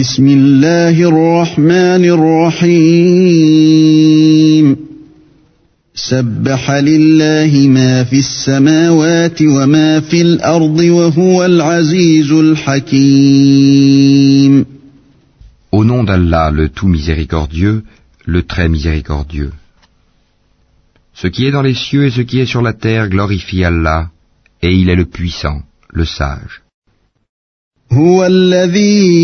بسم الله الرحمن الرحيم سبح لله ما في السماوات وما في الأرض وهو العزيز الحكيم. Au nom d'Allah, le tout miséricordieux, le très miséricordieux. Ce qui est dans les cieux et ce qui est sur la terre glorifie Allah, et il est le puissant, le sage. هو الذي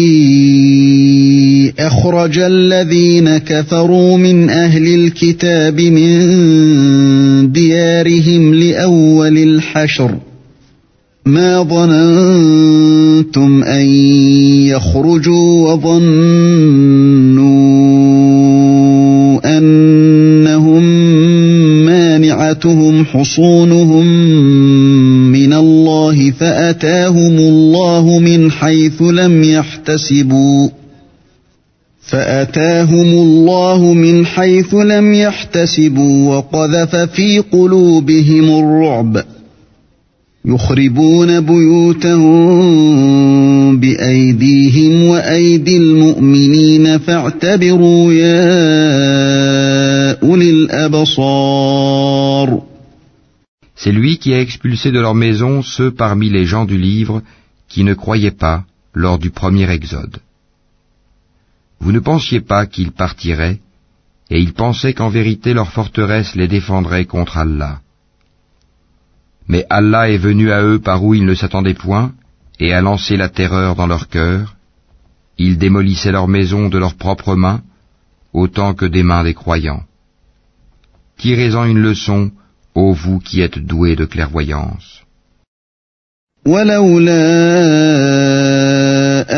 أخرج الذين كفروا من أهل الكتاب من ديارهم لأول الحشر ما ظننتم أن يخرجوا وظنوا أنهم مانعتهم حصونهم فأتاهم الله من حيث لم يحتسبوا وقذف في قلوبهم الرعب يخربون بيوتهم بأيديهم وأيدي المؤمنين فاعتبروا يا أولي الأبصار. C'est lui qui a expulsé de leur maison ceux parmi les gens du livre qui ne croyaient pas lors du premier exode. Vous ne pensiez pas qu'ils partiraient, et ils pensaient qu'en vérité leur forteresse les défendrait contre Allah. Mais Allah est venu à eux par où ils ne s'attendaient point, et a lancé la terreur dans leur cœur. Ils démolissaient leurs maisons de leurs propres mains, autant que des mains des croyants. Tirez-en une leçon, ô vous qui êtes doués de clairvoyance. ولولا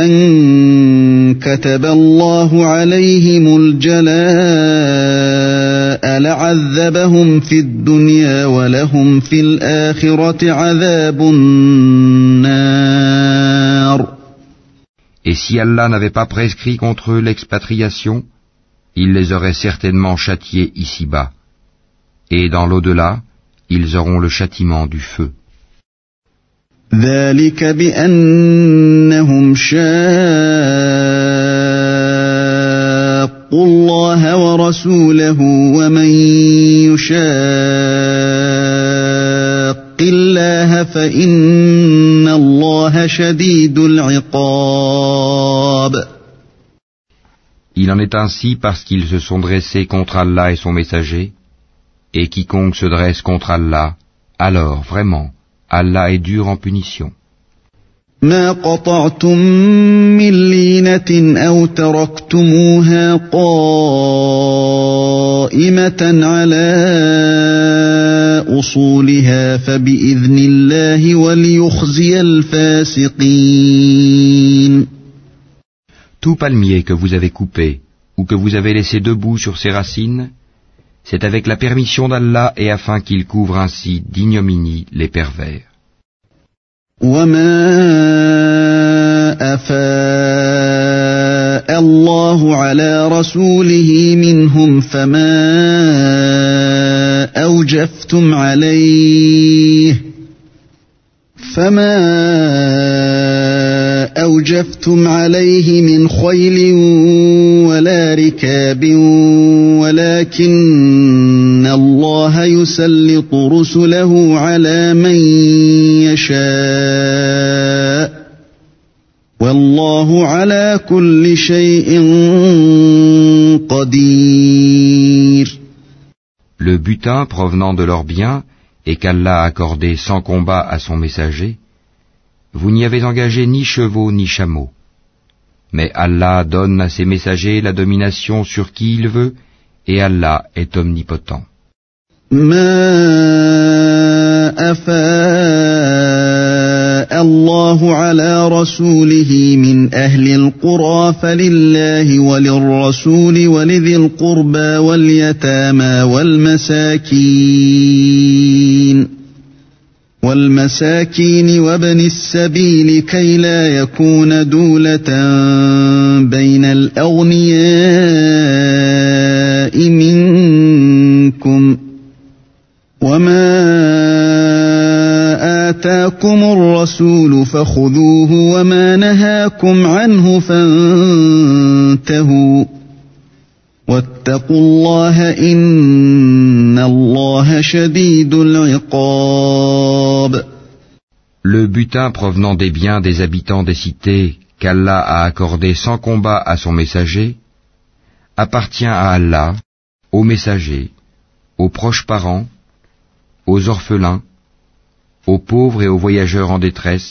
أن كتب الله عليهم الجلاء لعذبهم في الدنيا ولهم في الآخرة عذاب النار. Et si Allah n'avait pas prescrit contre eux l'expatriation, il les aurait certainement châtiés ici-bas. Et dans l'au-delà, ils auront le châtiment du feu. ذلك بأنهم شاقوا الله ورسوله ومن يشاق الله فإن الله شديد العقاب. Il en est ainsi parce qu'ils se sont dressés contre Allah et son messager. Et quiconque se dresse contre Allah, alors vraiment, Allah est dur en punition. ما قطعتم من لينة أو تركتموها قائمة على أصولها فبإذن الله وليخزي الفاسقين. Tout palmier que vous avez coupé ou que vous avez laissé debout sur ses racines, c'est avec la permission d'Allah et afin qu'il couvre ainsi d'ignominie les pervers. وما أفاء الله على رسوله منهم فما أوجفتم عليه من خيل ولا ركاب ولكن الله يسلط رسله على من يشاء والله على كل شيء قدير. Le butin provenant de leurs biens et qu'Allah a accordé sans combat à son messager, vous n'y avez engagé ni chevaux ni chameaux. Mais Allah donne à ses messagers la domination sur qui il veut, et Allah est omnipotent. Ma afaa Allahu ala rasulihi min ahli al-qura falillahi walirrasuli walidhil qurba wal yatama wal masakin. والمساكين وابن السبيل كي لا يكون دولة بين الأغنياء منكم وما آتاكم الرسول الرسول فخذوه وما نهاكم عنه فانتهوا واتقوا الله إن الله شديد العقاب. Le butin provenant des biens des habitants des cités qu'Allah a accordé sans combat à son messager appartient à Allah, aux messagers, aux proches parents, aux orphelins, aux pauvres et aux voyageurs en détresse,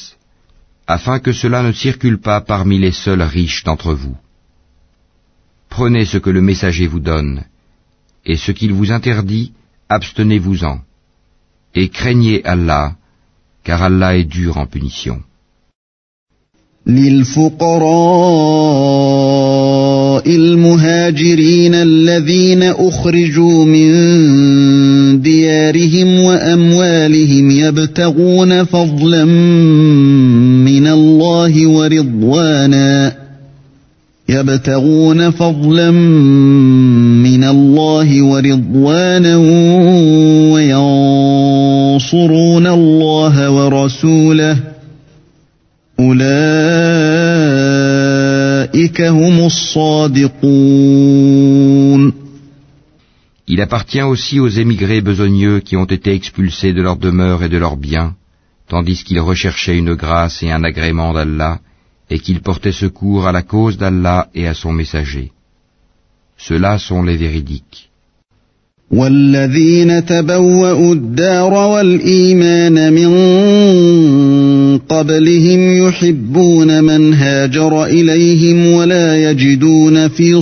afin que cela ne circule pas parmi les seuls riches d'entre vous. Prenez ce que le messager vous donne, et ce qu'il vous interdit, abstenez-vous-en, et craignez Allah, car Allah est dur en punition. للفقراء المهاجرين الذين أخرجوا من ديارهم وأموالهم يبتغون فضلا من الله ورضوانا وينصرون الله ورسوله أولئك هم الصادقون. Il appartient aussi aux émigrés besogneux qui ont été expulsés de leur demeure et de leurs biens, tandis qu'ils recherchaient une grâce et un agrément d'Allah, et qu'ils portaient secours à la cause d'Allah et à son messager. Ceux-là sont les véridiques. والذين تبوأوا الدار والإيمان من قبلهم يحبون من هاجر إليهم ولا يجدون في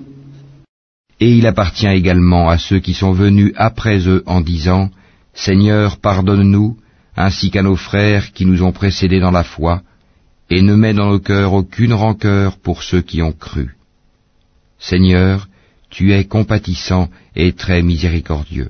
Et il appartient également à ceux qui sont venus après eux en disant « Seigneur, pardonne-nous, ainsi qu'à nos frères qui nous ont précédés dans la foi, et ne mets dans nos cœurs aucune rancœur pour ceux qui ont cru. Seigneur, tu es compatissant et très miséricordieux. »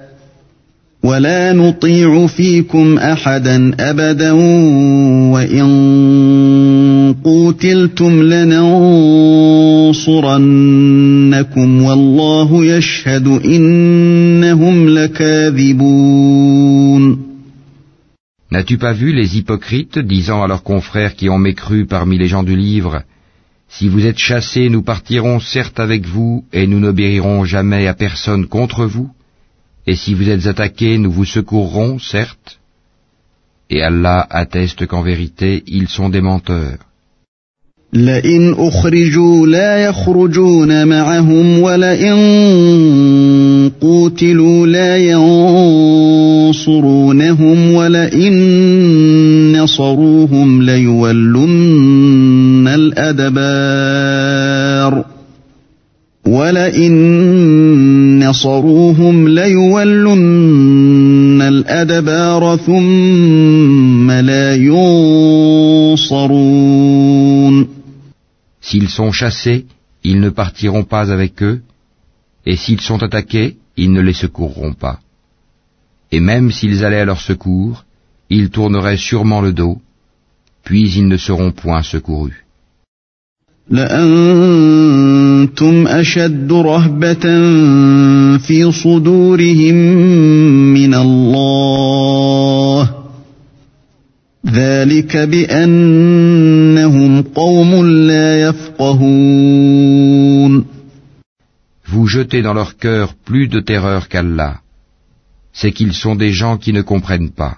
نطيع فيكم أحدا أبدا وإن قوتلتم لننصرنكم والله يشهد إنهم لكاذبون. N'as-tu pas vu les hypocrites disant à leurs confrères qui ont mécru parmi les gens du livre, si vous êtes chassés, nous partirons certes avec vous et nous n'obéirons jamais à personne contre vous. Et si vous êtes attaqués, nous vous secourrons, certes. Et Allah atteste qu'en vérité, ils sont des menteurs. لئن أخرجوا لا يخرجون معهم ولئن قوتلوا لا ينصرونهم ولئن نصروهم ليولن الأدبار وَلَئِنْ نَصَرُوهُمْ لَيُوَلُّنَّ الْأَدْبَارَ ثُمَّ لَا يُنْصَرُونَ. ينصرون. S'ils sont chassés, ils ne partiront pas avec eux, et s'ils sont attaqués, ils ne les secourront pas. Et même s'ils allaient à leur secours, ils tourneraient sûrement le dos, puis ils ne seront point secourus. لأنتم أشد رهبة في صدورهم من الله ذلك بأنهم قوم لا يفقهون. Vous jetez dans leur cœur plus de terreur qu'Allah. C'est qu'ils sont des gens qui ne comprennent pas.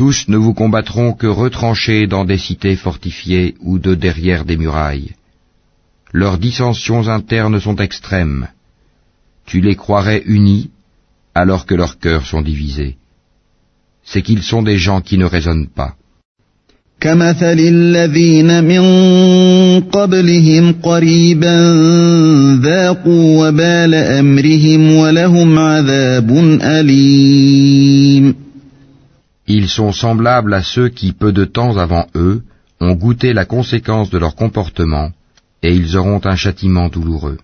Tous ne vous combattront que retranchés dans des cités fortifiées ou de derrière des murailles. Leurs dissensions internes sont extrêmes. Tu les croirais unis alors que leurs cœurs sont divisés. C'est qu'ils sont des gens qui ne raisonnent pas. كمثل الذين من قبلهم قريبا ذاقوا وبال أمرهم ولهم عذاب أليم. Ils sont semblables à ceux qui, peu de temps avant eux, ont goûté la conséquence de leur comportement, et ils auront un châtiment douloureux.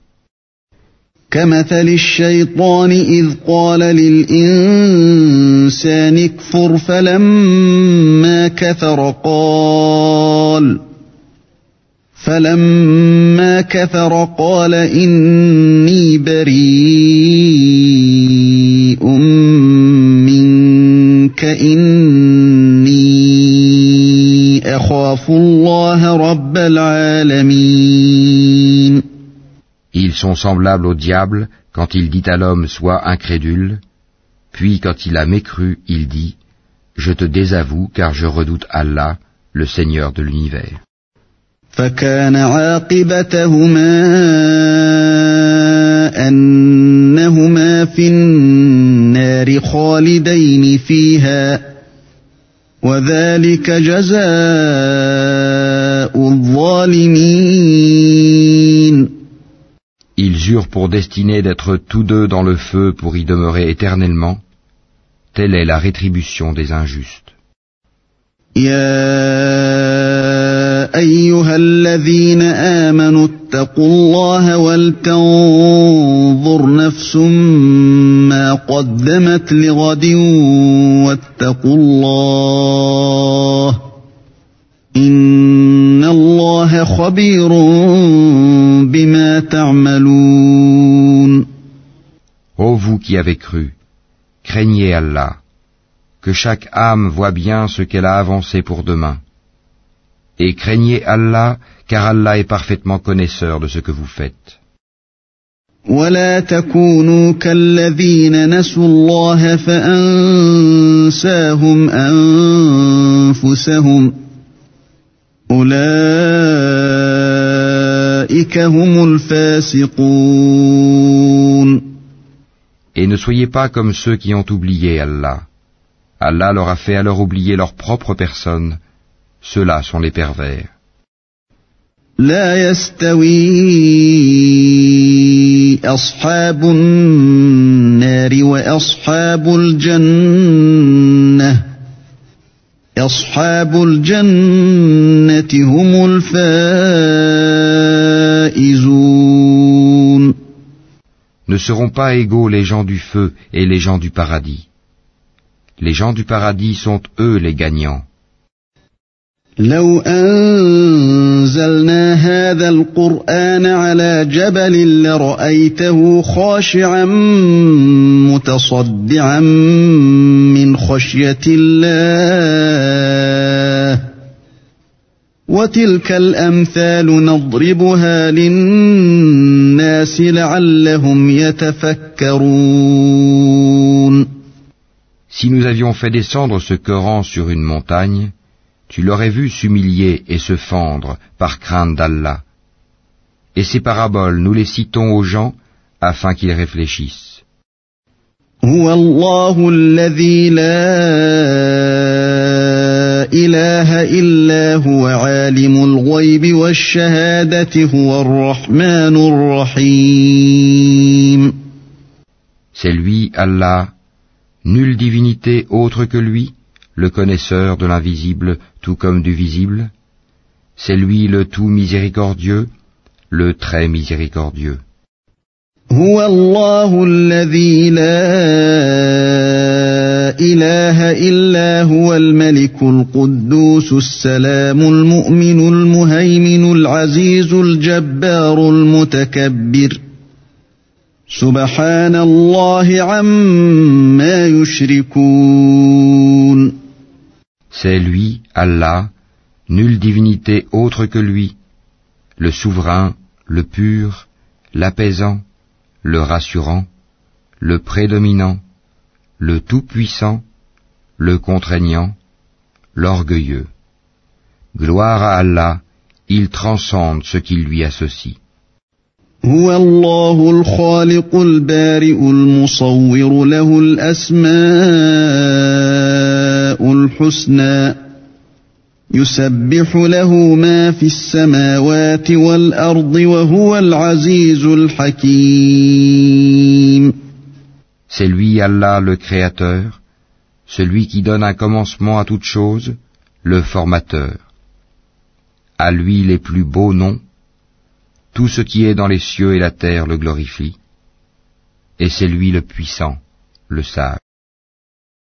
كمثل الشيطان إذ قال للإنسان اكفر فلما كفر قال إني بريء منك إني أخاف الله رب العالمين. Ils sont semblables au diable quand il dit à l'homme « Sois incrédule », puis quand il a mécru, il dit « Je te désavoue car je redoute Allah, le Seigneur de l'univers. » فَكَانَ عَاقِبَتَهُمَا أَنَّهُمَا فِي النَّارِ خَالِدَيْنِ فِيهَا وَذَلِكَ جَزَاءُ الظَّالِمِينَ. Ils eurent pour destinée d'être tous deux dans le feu pour y demeurer éternellement. Telle est la rétribution des injustes. يا أيها الذين آمنوا اتقوا الله ولتنظر نفس ما قدمت لغد واتقوا الله إن الله خبير بما تعملون. Ô vous qui avez cru, craignez Allah, que chaque âme voit bien ce qu'elle a avancé pour demain. Et craignez Allah, car Allah est parfaitement connaisseur de ce que vous faites. ولا تكونوا كالذين نسوا الله فأنساهم أنفسهم أولئك هم الفاسقون. Et ne soyez pas comme ceux qui ont oublié Allah. Allah leur a fait alors oublier leur propre personne. Ceux-là sont les pervers. لا يستوي أصحاب النار وأصحاب الجنة أصحاب الجنة هم الفائزون. Ne seront pas égaux les gens du feu et les gens du paradis. Les gens du paradis sont eux les gagnants. لو أنزلنا هذا القرآن على جبل لرأيته خاشعا متصدعا من خشية الله وتلك الأمثال نضربها للناس لعلهم يتفكرون. Si nous avions fait descendre ce Coran sur une montagne, Tu l'aurais vu s'humilier et se fendre par crainte d'Allah. Et ces paraboles, nous les citons aux gens afin qu'ils réfléchissent. هو الله الذي لا إله إلا هو عالم الغيب والشهادة هو الرحمن الرحيم. C'est lui, Allah, nulle divinité autre que lui, le connaisseur de l'invisible tout comme du visible. C'est lui le tout miséricordieux, le très miséricordieux. هو الله الذي لا إله إلا هو الملك القدوس السلام المؤمن المهيمن العزيز الجبار المتكبر سبحان الله عما يشركون. C'est lui, Allah, nulle divinité autre que lui, le souverain, le pur, l'apaisant, le rassurant, le prédominant, le tout-puissant, le contraignant, l'orgueilleux. Gloire à Allah, il transcende ce qui lui associe. هو الله الخالق البارئ المصور له الأسماء الحسنى يسبح له ما في السماوات والأرض وهو العزيز الحكيم. C'est lui Allah le Créateur, celui qui donne un commencement à toute chose, le Formateur. À lui les plus beaux noms, tout ce qui est dans les cieux et la terre le glorifie, et c'est lui le Puissant, le Sage.